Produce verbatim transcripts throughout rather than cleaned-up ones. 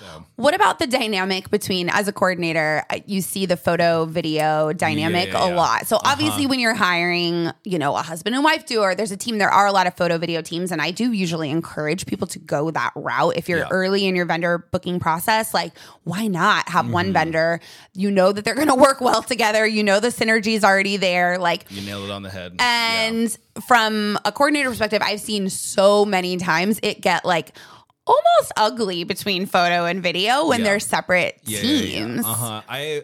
So, what about the dynamic between, as a coordinator, you see the photo video dynamic yeah, yeah, yeah. a lot. So uh-huh. obviously when you're hiring, you know, a husband and wife duo, or there's a team, there are a lot of photo video teams. And I do usually encourage people to go that route. If you're yeah. early in your vendor booking process, like why not have mm-hmm. one vendor, you know that they're going to work well together. You know, the synergy is already there. Like you nailed it on the head. And yeah. from a coordinator perspective, I've seen so many times it get like, almost ugly between photo and video when yeah. they're separate yeah, teams. Yeah, yeah. Uh-huh. I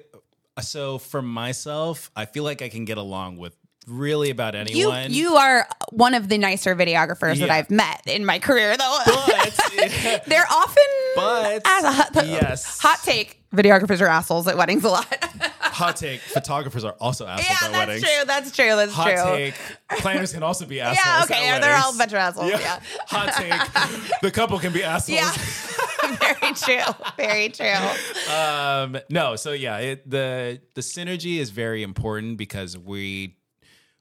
so for myself, I feel like I can get along with really about anyone. You, you are one of the nicer videographers yeah. that I've met in my career, though. But, yeah. they're often but, as a hot, yes. hot take. Videographers are assholes at weddings a lot. Hot take. Photographers are also assholes yeah, at that's weddings. True, that's true. That's Hot true. Hot take. Planners can also be assholes. Yeah, okay. At they're weddings. All a bunch of assholes. Yeah. yeah. Hot take. The couple can be assholes. Yeah. Very true. Very true. Um, no, so yeah, it, the the synergy is very important because we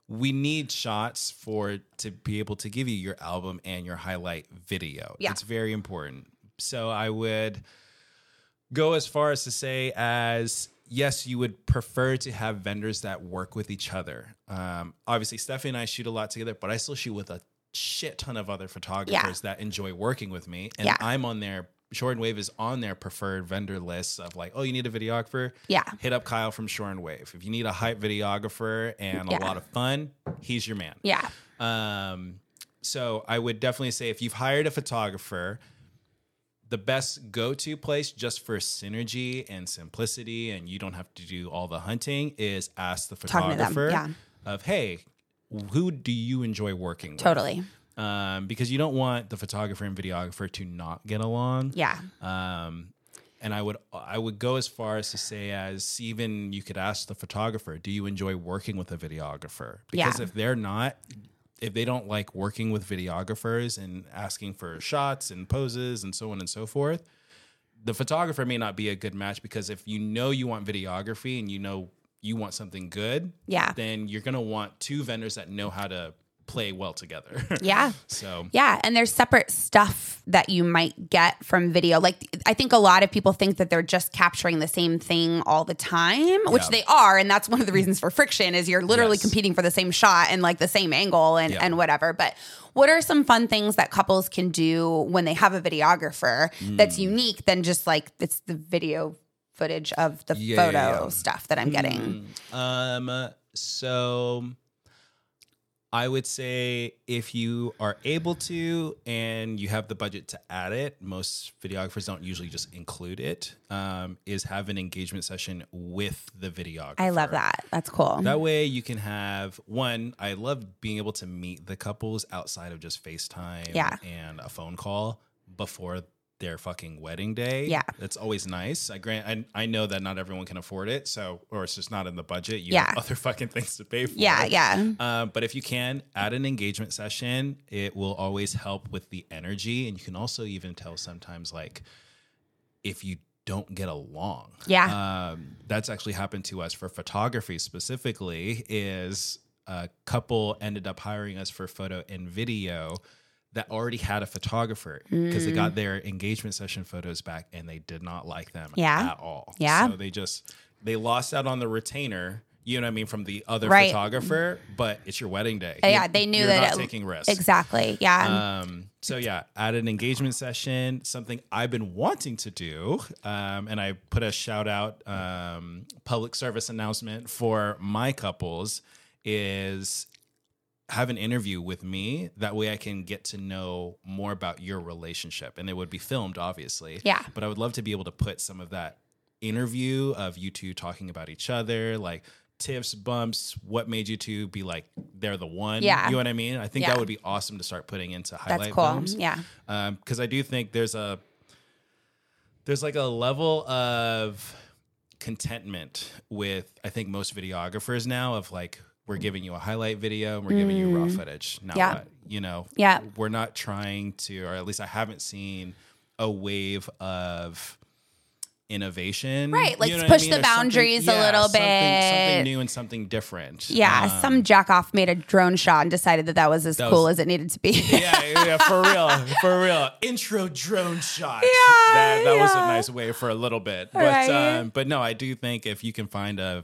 we need shots for to be able to give you your album and your highlight video. Yeah. It's very important. So I would go as far as to say as yes, you would prefer to have vendors that work with each other. Um, obviously, Stephanie and I shoot a lot together, but I still shoot with a shit ton of other photographers yeah. that enjoy working with me. And yeah. I'm on their, Shore and Wave is on their preferred vendor list of like, oh, you need a videographer? Yeah. Hit up Kaiel from Shore and Wave. If you need a hype videographer and yeah. a lot of fun, he's your man. Yeah. Um, so I would definitely say if you've hired a photographer, the best go-to place just for synergy and simplicity and you don't have to do all the hunting is ask the photographer yeah. of, hey, who do you enjoy working totally. With? Totally. Um, because you don't want the photographer and videographer to not get along. Yeah. Um, and I would I would go as far as to say as even you could ask the photographer, do you enjoy working with a videographer? Because yeah. if they're not... if they don't like working with videographers and asking for shots and poses and so on and so forth, the photographer may not be a good match because if you know you want videography and you know you want something good, yeah. then you're going to want two vendors that know how to play well together. Yeah. So, yeah. And there's separate stuff that you might get from video. Like, I think a lot of people think that they're just capturing the same thing all the time, which yeah. they are. And that's one of the reasons for friction is you're literally yes. competing for the same shot and like the same angle and, yeah. and whatever. But what are some fun things that couples can do when they have a videographer mm. that's unique than just like, it's the video footage of the yeah, photo yeah, yeah. stuff that I'm getting? Mm. Um, so... I would say if you are able to and you have the budget to add it, most videographers don't usually just include it, um, is have an engagement session with the videographer. I love that. That's cool. That way you can have, one, I love being able to meet the couples outside of just FaceTime yeah. and a phone call before their fucking wedding day. Yeah. That's always nice. I grant, I, I know that not everyone can afford it. So, or it's just not in the budget. You yeah. have other fucking things to pay for. Yeah. Yeah. Uh, but if you can add an engagement session, it will always help with the energy. And you can also even tell sometimes like if you don't get along. Yeah. Um, that's actually happened to us for photography specifically is a couple ended up hiring us for photo and video that already had a photographer because mm. they got their engagement session photos back and they did not like them yeah. at all. Yeah. So they just, they lost out on the retainer, you know what I mean, from the other right. photographer, but it's your wedding day. Yeah, you're, they knew you're that. You're not it, taking risks. Exactly, yeah. Um, so yeah, at an engagement session, something I've been wanting to do, um, and I put a shout out um, public service announcement for my couples is... have an interview with me. That way I can get to know more about your relationship. And it would be filmed, obviously. Yeah. But I would love to be able to put some of that interview of you two talking about each other, like tips, bumps, what made you two be like, they're the one. Yeah. You know what I mean? I think yeah. that would be awesome to start putting into highlight That's cool. bumps. Yeah. Um, because I do think there's a, there's like a level of contentment with, I think most videographers now of like, we're giving you a highlight video and we're mm. giving you raw footage. Now, yeah. you know, yeah. we're not trying to, or at least I haven't seen a wave of innovation. Right. Let's you know push I mean? the boundaries yeah, a little something, bit. Something new and something different. Yeah. Um, some jack off made a drone shot and decided that that was as that cool was, as it needed to be. yeah, yeah. For real. For real. Intro drone shot. Yeah. That, that yeah. was a nice way for a little bit. But, right. um, but no, I do think if you can find a,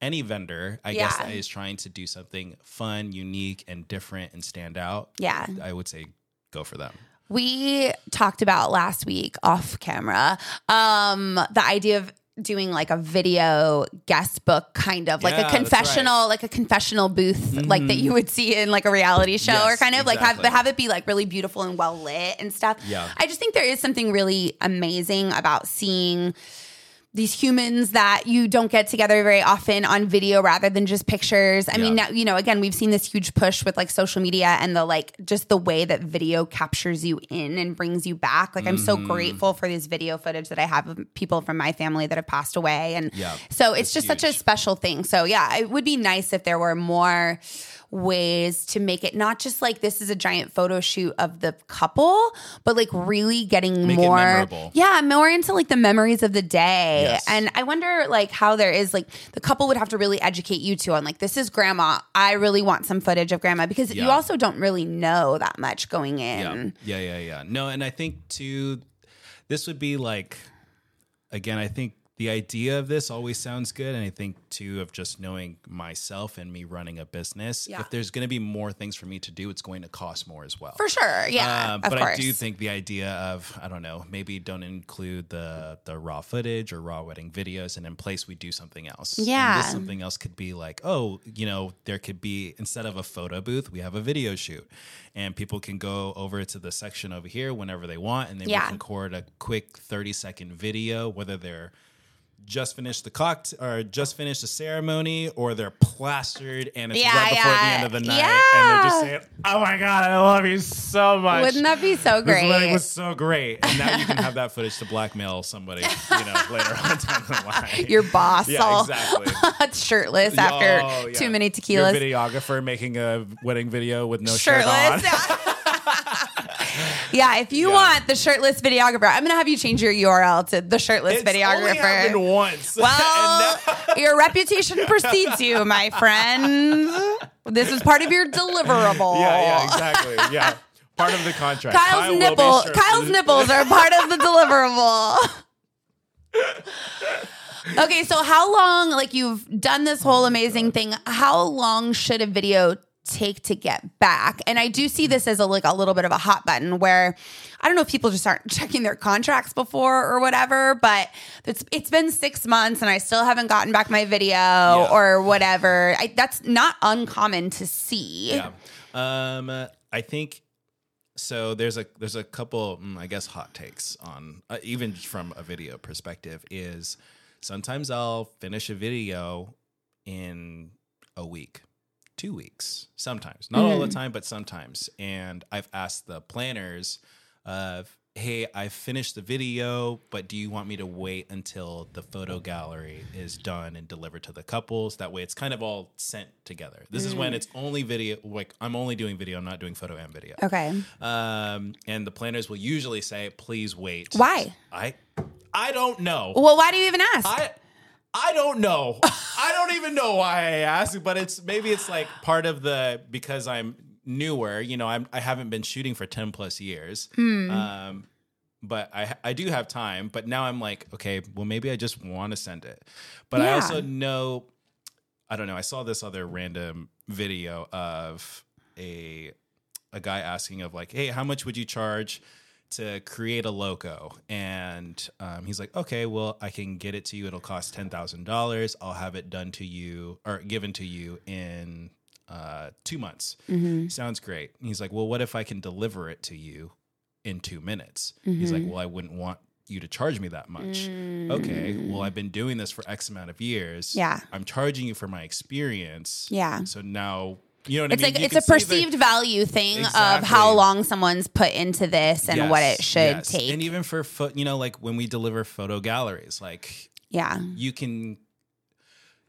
any vendor, I yeah. guess, that is trying to do something fun, unique, and different and stand out, yeah, I would say go for them. We talked about last week off camera, um, the idea of doing like a video guest book, kind of like yeah, a confessional, right. like a confessional booth, mm-hmm. like that you would see in like a reality show yes, or kind of exactly. like have, but have it be like really beautiful and well lit and stuff. Yeah. I just think there is something really amazing about seeing these humans that you don't get together very often on video rather than just pictures. I yeah. mean, now, you know, again, we've seen this huge push with like social media and the like, just the way that video captures you in and brings you back. Like, mm-hmm. I'm so grateful for this video footage that I have of people from my family that have passed away. And yeah, so it's just huge. Such a special thing. So yeah, it would be nice if there were more ways to make it not just like this is a giant photo shoot of the couple, but like really getting make more, it memorable. yeah, more into like the memories of the day. Yes. And I wonder like how there is like the couple would have to really educate you two on like, this is grandma. I really want some footage of grandma because yeah. you also don't really know that much going in. Yeah. yeah, yeah, yeah. No, and I think too, this would be like, again, I think the idea of this always sounds good. And I think too, of just knowing myself and me running a business, yeah. if there's going to be more things for me to do, it's going to cost more as well. For sure. Yeah. Um, but course. I do think the idea of, I don't know, maybe don't include the, the raw footage or raw wedding videos and in place we do something else. Yeah. And this something else could be like, oh, you know, there could be, instead of a photo booth, we have a video shoot and people can go over to the section over here whenever they want. And they yeah. can record a quick thirty second video, whether they're just finished the cocktail or just finished the ceremony or they're plastered and it's yeah, right before yeah. the end of the night yeah. and they're just saying, oh my God, I love you so much. Wouldn't that be so great? This wedding was so great. And now you can have that footage to blackmail somebody, you know, later on down the line. Your boss yeah, all exactly. shirtless Yo, after yeah. too many tequilas. Your videographer making a wedding video with no shirtless. shirt on. Yeah, if you yeah. want the shirtless videographer, I'm gonna have you change your U R L to the shirtless it's videographer. Only happened once. Well, now- your reputation precedes you, my friend. This is part of your deliverable. Yeah, yeah, exactly. Yeah, part of the contract. Kyle's Kyle nipple, Kyle's nipples are part of the deliverable. Okay, so how long? Like you've done this whole amazing oh thing. How long should a video take to get back? And I do see this as a like a little bit of a hot button where I don't know if people just aren't checking their contracts before or whatever, but it's it's been six months and I still haven't gotten back my video yeah. or whatever. I, that's not uncommon to see. Yeah. Um, uh, I think so. There's a there's a couple mm, I guess hot takes on uh, even from a video perspective is sometimes I'll finish a video in a week. Two weeks, sometimes, not mm. all the time, but sometimes. And I've asked the planners of, hey, I finished the video, but do you want me to wait until the photo gallery is done and delivered to the couples? That way it's kind of all sent together. This mm. is when it's only video, like I'm only doing video, I'm not doing photo and video. Okay. Um, and the planners will usually say, please wait. Why? I, I don't know. Well, why do you even ask? I, I don't know. I don't even know why I asked, but it's maybe it's like part of the because I'm newer, you know, I'm I haven't been shooting for ten plus years. Mm. Um, but I I do have time, but now I'm like, okay, well maybe I just want to send it. But yeah. I also know I don't know. I saw this other random video of a a guy asking of like, "Hey, how much would you charge to create a logo?" And um, he's like, okay, well, I can get it to you. It'll cost ten thousand dollars. I'll have it done to you or given to you in uh, two months. Mm-hmm. Sounds great. And he's like, well, what if I can deliver it to you in two minutes? Mm-hmm. He's like, well, I wouldn't want you to charge me that much. Mm. Okay, well, I've been doing this for X amount of years. Yeah. I'm charging you for my experience. Yeah. So now... You know what it's I mean? Like you it's a perceived the, value thing exactly. of how long someone's put into this and yes, what it should yes. take. And even for fo- you know, like when we deliver photo galleries, like yeah, you can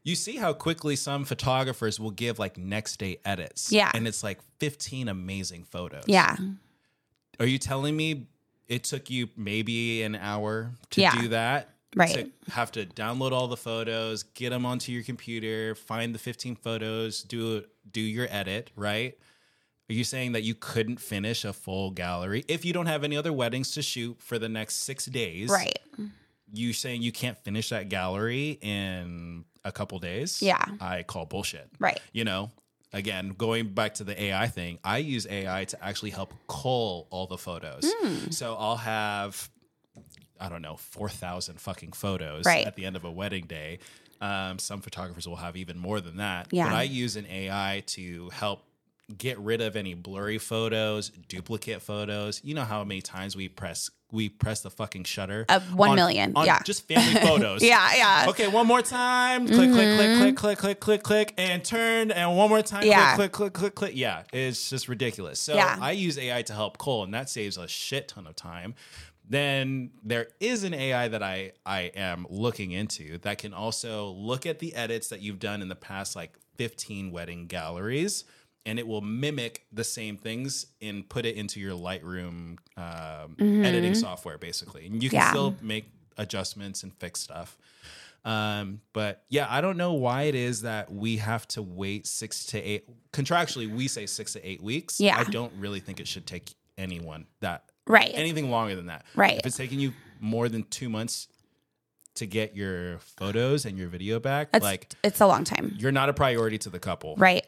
you see how quickly some photographers will give like next day edits. Yeah. And it's like fifteen amazing photos. Yeah. Are you telling me it took you maybe an hour to yeah. do that? Right. To have to download all the photos, get them onto your computer, find the fifteen photos, do do your edit, right? Are you saying that you couldn't finish a full gallery if you don't have any other weddings to shoot for the next six days? Right. You saying you can't finish that gallery in a couple days? Yeah. I call bullshit. Right. You know, again, going back to the A I thing, I use A I to actually help cull all the photos. Mm. So I'll have, I don't know, four thousand fucking photos right. at the end of a wedding day. Um, some photographers will have even more than that. Yeah. But I use an A I to help get rid of any blurry photos, duplicate photos. You know how many times we press we press the fucking shutter? Uh, one on, million. On yeah. Just family photos. yeah, yeah. Okay, one more time. Click, mm-hmm. click, click, click, click, click, click, click, and turn. And one more time. Yeah. Click, click, click, click, click. Yeah, it's just ridiculous. So yeah. I use A I to help cull, and that saves a shit ton of time. Then there is an A I that I, I am looking into that can also look at the edits that you've done in the past, like fifteen wedding galleries, and it will mimic the same things and put it into your Lightroom um, mm-hmm. editing software, basically. And you can yeah. still make adjustments and fix stuff. Um, but yeah, I don't know why it is that we have to wait six to eight. Contractually, we say six to eight weeks. Yeah. I don't really think it should take anyone that right. anything longer than that. Right. If it's taking you more than two months to get your photos and your video back, that's, like it's a long time. You're not a priority to the couple. Right.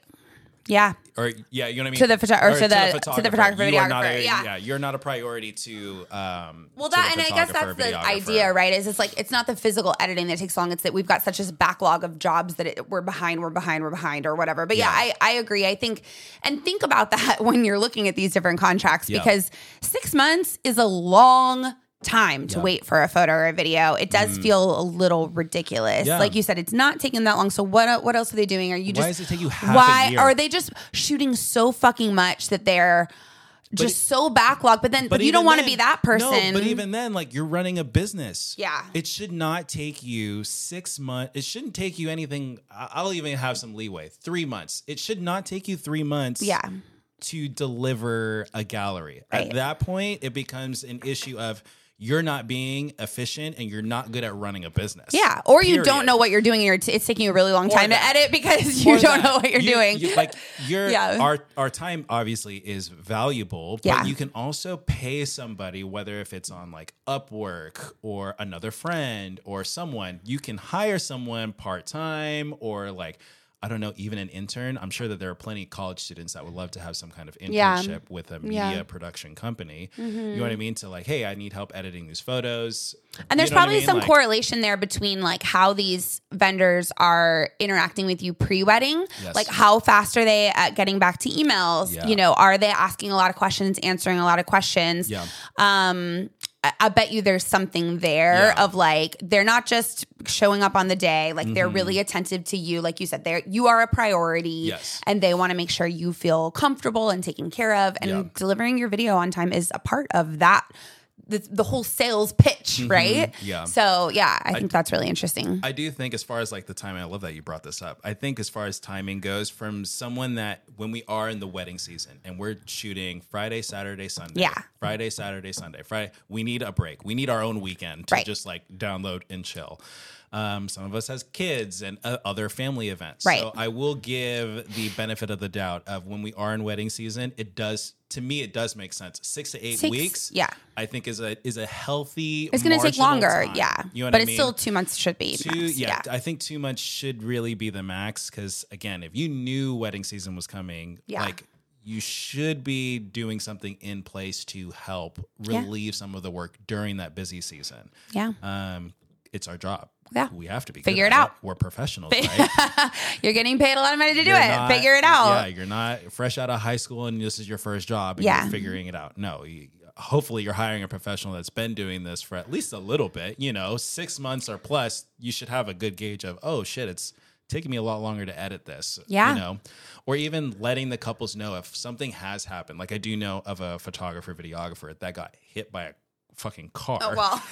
Yeah. Or yeah, you know what I mean? To the, photo- or or to, to, the, the photographer. To the photographer, videographer. A, yeah. yeah, you're not a priority to um Well that and I guess that's the idea, right? Is it's like it's not the physical editing that takes long, it's that we've got such a backlog of jobs that it, we're behind, we're behind, we're behind or whatever. But yeah, yeah I, I agree. I think and think about that when you're looking at these different contracts yeah. because six months is a long time to yeah. wait for a photo or a video. It does mm. feel a little ridiculous. Yeah. Like you said, it's not taking that long. So what what else are they doing? Are you why just does it take you half why a year? Are they just shooting so fucking much that they're but just it, so backlogged? But then but you don't want to be that person. No, but even then, like you're running a business. Yeah, it should not take you six months. It shouldn't take you anything. I'll even have some leeway. Three months. It should not take you three months. Yeah. To deliver a gallery. Right. At that point, it becomes an issue of you're not being efficient and you're not good at running a business. Yeah. Or period. You don't know what you're doing. And you're t- it's taking you a really long or time that. To edit because you or don't that. Know what you're you, doing. You, like your yeah. our, our time obviously is valuable, but yeah. you can also pay somebody, whether if it's on like Upwork or another friend or someone, you can hire someone part-time or like, I don't know, even an intern. I'm sure that there are plenty of college students that would love to have some kind of internship yeah. with a media yeah. production company. Mm-hmm. You know what I mean? To like, hey, I need help editing these photos. And there's you know probably I mean? some like, correlation there between like how these vendors are interacting with you pre-wedding. Yes. Like how fast are they at getting back to emails? Yeah. You know, are they asking a lot of questions, answering a lot of questions? Yeah. Um, I bet you there's something there yeah. of like, they're not just showing up on the day. Like mm-hmm. they're really attentive to you. Like you said, they're, you are a priority yes. and they want to make sure you feel comfortable and taken care of and yeah. delivering your video on time is a part of that. The, the whole sales pitch, mm-hmm. right? Yeah. So yeah, I think I, that's really interesting. I do think as far as like the timing, I love that you brought this up. I think as far as timing goes from someone that when we are in the wedding season and we're shooting Friday, Saturday, Sunday, yeah. Friday, Saturday, Sunday, Friday, we need a break. We need our own weekend to right. just like download and chill. Um, some of us has kids and uh, other family events. Right. So I will give the benefit of the doubt of when we are in wedding season, it does, to me, it does make sense. Six to eight Six, weeks. Yeah. I think is a, is a healthy, it's going to take longer. Time. Yeah. You know what but I mean? It's still two months should be. Two, max. Yeah, yeah. I think two months should really be the max. Cause again, if you knew wedding season was coming, yeah. like you should be doing something in place to help relieve yeah. some of the work during that busy season. Yeah. Um, it's our job. Yeah. We have to be figure good at it out. It. We're professionals, right? You're getting paid a lot of money to do you're it. Not, figure it out. Yeah, you're not fresh out of high school and this is your first job and yeah. you're figuring it out. No, you, hopefully you're hiring a professional that's been doing this for at least a little bit, you know, six months or plus, you should have a good gauge of, oh shit, it's taking me a lot longer to edit this. Yeah. You know, or even letting the couples know if something has happened. Like I do know of a photographer, videographer that got hit by a fucking car. Oh, well,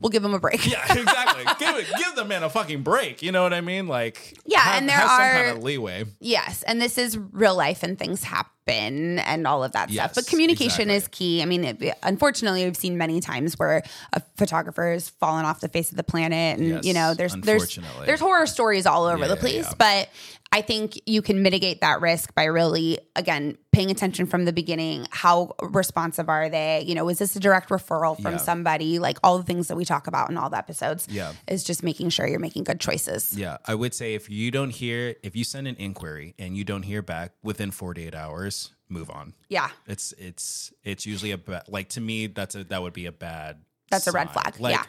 we'll give him a break. Yeah, exactly. give it, give the man a fucking break. You know what I mean? Like, yeah, have, and there have are some kind of leeway. Yes, and this is real life, and things happen. open and all of that yes, stuff. But communication exactly. is key. I mean, it, unfortunately, we've seen many times where a photographer has fallen off the face of the planet, and yes, you know, there's there's there's horror stories all over yeah, the place. Yeah. But I think you can mitigate that risk by really, again, paying attention from the beginning. How responsive are they? You know, is this a direct referral from yeah. somebody? Like all the things that we talk about in all the episodes yeah. is just making sure you're making good choices. Yeah. I would say if you don't hear, if you send an inquiry and you don't hear back within forty-eight hours, move on. Yeah. It's, it's, it's usually a bad, like to me, that's a, that would be a bad, that's sign. A red flag. Like, yeah.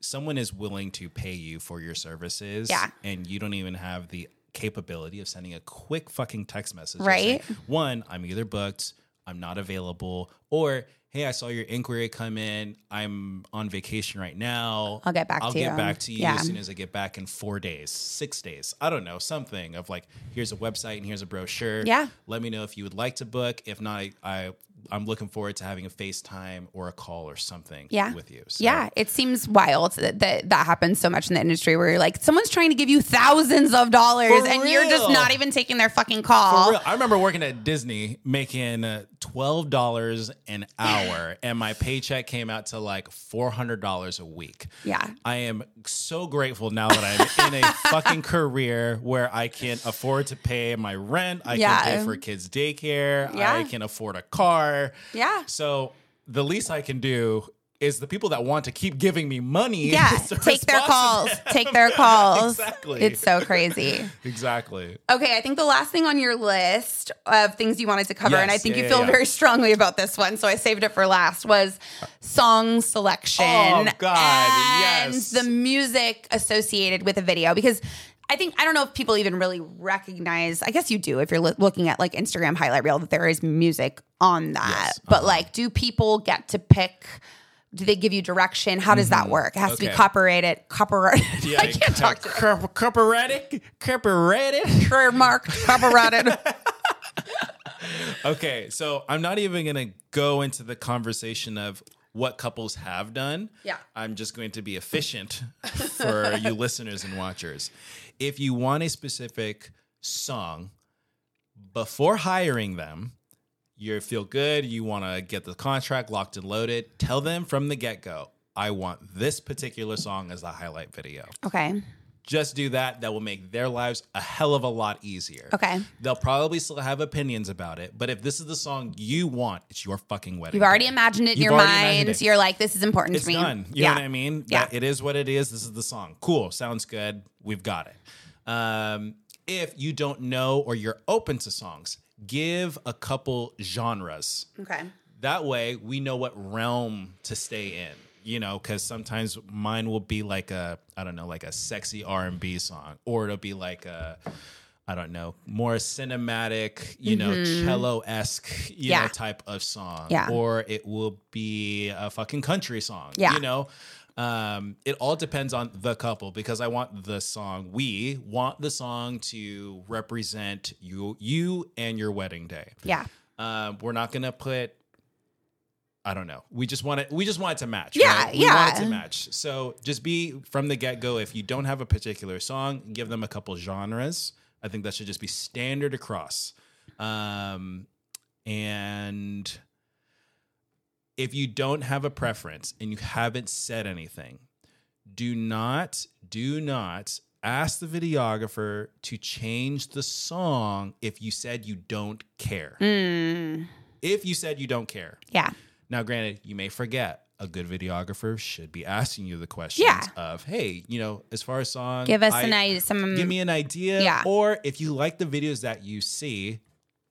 Someone is willing to pay you for your services yeah. and you don't even have the capability of sending a quick fucking text message. Right. Saying, one, I'm either booked, I'm not available, or hey, I saw your inquiry come in. I'm on vacation right now. I'll get back I'll to you. I'll get back to you yeah. as soon as I get back in four days, six days. I don't know, something of like, here's a website and here's a brochure. Yeah. Let me know if you would like to book. If not, I, I I'm looking forward to having a FaceTime or a call or something yeah. with you. So. Yeah. It seems wild that, that that happens so much in the industry where you're like, someone's trying to give you thousands of dollars For and real. You're just not even taking their fucking call. For real. I remember working at Disney making twelve dollars an hour and my paycheck came out to like four hundred dollars a week. Yeah. I am so grateful now that I'm in a fucking career where I can afford to pay my rent. I yeah. can pay for kids' daycare. Yeah. I can afford a car. Yeah. So the least I can do is the people that want to keep giving me money. Yeah. Take their calls. Take their calls. Exactly. It's so crazy. Exactly. Okay. I think the last thing on your list of things you wanted to cover, yes, and I think yeah, you feel yeah. very strongly about this one, so I saved it for last, was song selection. Oh, God. And yes. the music associated with a video, because I think, I don't know if people even really recognize, I guess you do if you're lo- looking at like Instagram highlight reel, that there is music on that. Yes, but uh-huh. like, do people get to pick, do they give you direction? How does mm-hmm. that work? It has okay. to be copyrighted. Copyrighted. Yeah, I can't talk to you. Copyrighted. Copyrighted. Trademark. Copyrighted. Okay. So I'm not even going to go into the conversation of what couples have done. Yeah. I'm just going to be efficient for you listeners and watchers. If you want a specific song, before hiring them, you feel good, you want to get the contract locked and loaded, tell them from the get-go, I want this particular song as the highlight video. Okay. Just do that. That will make their lives a hell of a lot easier. Okay. They'll probably still have opinions about it, but if this is the song you want, it's your fucking wedding. You've already imagined it in You've your mind. It. You're like, this is important it's to me. It's done. You yeah. know what I mean? Yeah. That it is what it is. This is the song. Cool. Sounds good. We've got it. Um, if you don't know or you're open to songs, give a couple genres. Okay. That way we know what realm to stay in. You know, because sometimes mine will be like a, I don't know, like a sexy R and B song, or it'll be like a, I don't know, more cinematic, you mm-hmm. know, cello-esque, you yeah. know, type of song. Yeah. Or it will be a fucking country song, yeah. you know. Um, it all depends on the couple, because I want the song, we want the song to represent you, you and your wedding day. Yeah. Um, we're not going to put... I don't know. We just want it. We just want it to match. Yeah, right? We yeah. want it to match. So just be from the get-go. If you don't have a particular song, give them a couple genres. I think that should just be standard across. Um, and if you don't have a preference and you haven't said anything, do not, do not ask the videographer to change the song if you said you don't care. Mm. If you said you don't care. Yeah. Now, granted, you may forget. A good videographer should be asking you the questions yeah. of, hey, you know, as far as song, give us I, an idea. Some, give me an idea. Yeah. Or if you like the videos that you see,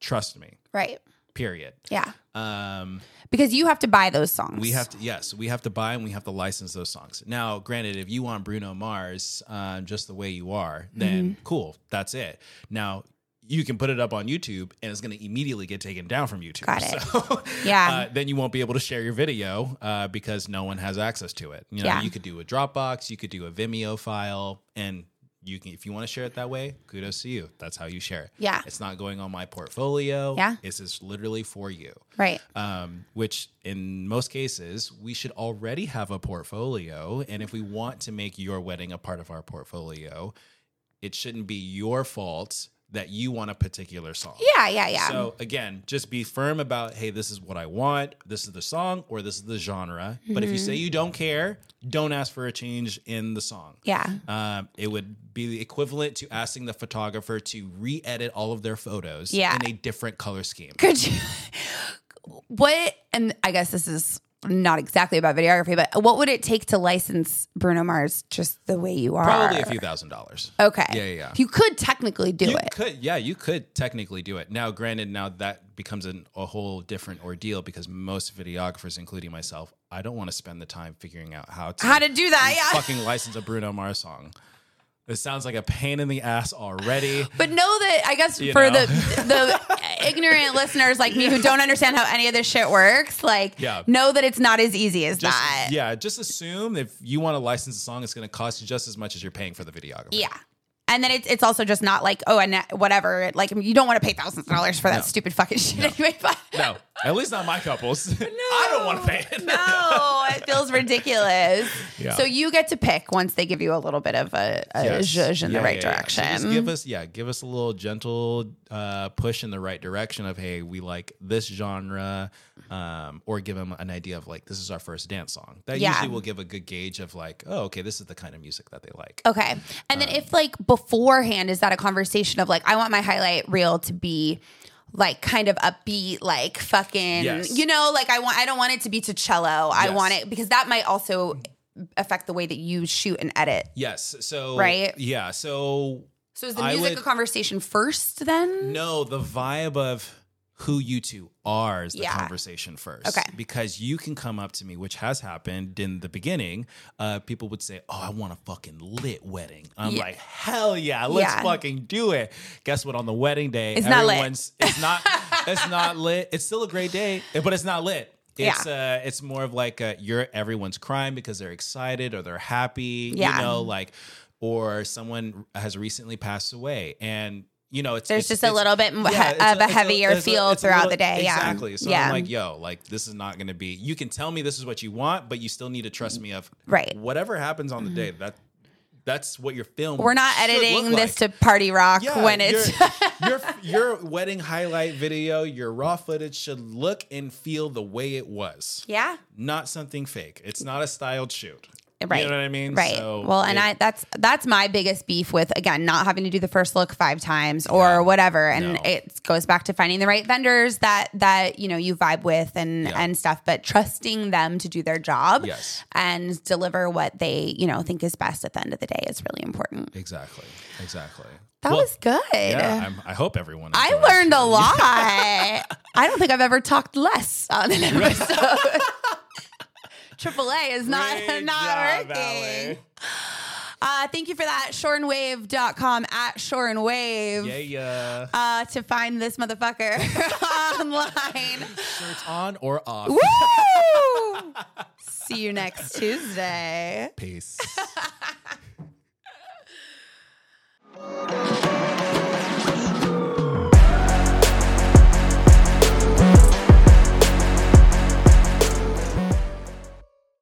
trust me. Right. Period. Yeah. Um, because you have to buy those songs. We have to. Yes, we have to buy and we have to license those songs. Now, granted, if you want Bruno Mars, uh, just the way you are, then mm-hmm. cool. That's it. Now, you can put it up on YouTube and it's going to immediately get taken down from YouTube. Got it. So, yeah. Uh, then you won't be able to share your video uh, because no one has access to it. You know, yeah. you could do a Dropbox, you could do a Vimeo file, and you can, if you want to share it that way, kudos to you. That's how you share it. Yeah. It's not going on my portfolio. Yeah. This is literally for you. Right. Um, which in most cases, we should already have a portfolio. And if we want to make your wedding a part of our portfolio, it shouldn't be your fault that you want a particular song. Yeah, yeah, yeah. So again, just be firm about, hey, this is what I want, this is the song, or this is the genre. Mm-hmm. But if you say you don't care, don't ask for a change in the song. Yeah. Um, it would be the equivalent to asking the photographer to re-edit all of their photos yeah. in a different color scheme. Could you, what, and I guess this is not exactly about videography, but what would it take to license Bruno Mars just the way you are? Probably a few thousand dollars. Okay. Yeah, yeah, yeah. You could technically do you it. Could, yeah, you could technically do it. Now, granted, now that becomes an, a whole different ordeal because most videographers, including myself, I don't want to spend the time figuring out how to, how to do that, yeah. fucking license a Bruno Mars song. It sounds like a pain in the ass already. But know that, I guess, you for know? the the ignorant listeners like me yeah. who don't understand how any of this shit works, like, yeah. know that it's not as easy as just, that. Yeah, just assume if you want to license a song, it's going to cost you just as much as you're paying for the videographer. Yeah. And then it's it's also just not like, oh, and whatever. Like, I mean, you don't want to pay thousands of dollars for that no. stupid fucking shit no. anyway. But no, at least not my couples. No. I don't want to pay it. No, it feels ridiculous. Yeah. So you get to pick once they give you a little bit of a, a yes. zhuzh in yeah, the right yeah, direction. Yeah. So just give us, yeah, give us a little gentle uh, push in the right direction of, hey, we like this genre, um, or give them an idea of like, this is our first dance song. That yeah. usually will give a good gauge of like, oh, okay, this is the kind of music that they like. Okay. And then um, if like before beforehand, is that a conversation of like, I want my highlight reel to be like kind of upbeat, like fucking, yes. you know, like I want, I don't want it to be to cello. Yes. I want it because that might also affect the way that you shoot and edit. Yes. So, right. Yeah. So, so is the music would, a conversation first then? No, the vibe of who you two are is the yeah. conversation first. Okay. Because you can come up to me, which has happened in the beginning. Uh, people would say, oh, I want a fucking lit wedding. I'm yeah. like, hell yeah, let's yeah. fucking do it. Guess what? On the wedding day, it's everyone's not lit. It's not, it's not lit. It's still a great day, but it's not lit. It's yeah. uh, it's more of like a, you're everyone's crying because they're excited or they're happy, yeah. you know, like, or someone has recently passed away and, you know, it's, there's it's, just it's, a little bit yeah, of a, a heavier a, feel a, throughout little, the day. Yeah, exactly. So yeah. I'm like, yo, like this is not going to be, you can tell me this is what you want, but you still need to trust me of right. whatever happens on the day that that's what your film. We're not editing this like. to party rock yeah, when it's your, your, your wedding highlight video, your raw footage should look and feel the way it was. Yeah. Not something fake. It's not a styled shoot. Right. You know what I mean? Right. So well, and it, I that's that's my biggest beef with, again, not having to do the first look five times or yeah, whatever. And no. it goes back to finding the right vendors that, that you know, you vibe with and, yeah. and stuff, but trusting them to do their job yes. and deliver what they, you know, think is best at the end of the day is really important. Exactly. Exactly. That well, was good. Yeah, I'm, I hope everyone enjoyed. I learned a lot. I don't think I've ever talked less on an episode. Triple A is not, not job, working. Uh, thank you for that. shore and wave dot com at Shore and Wave. Yeah, yeah. Uh, to find this motherfucker online. Shirts on or off. Woo! See you next Tuesday. Peace.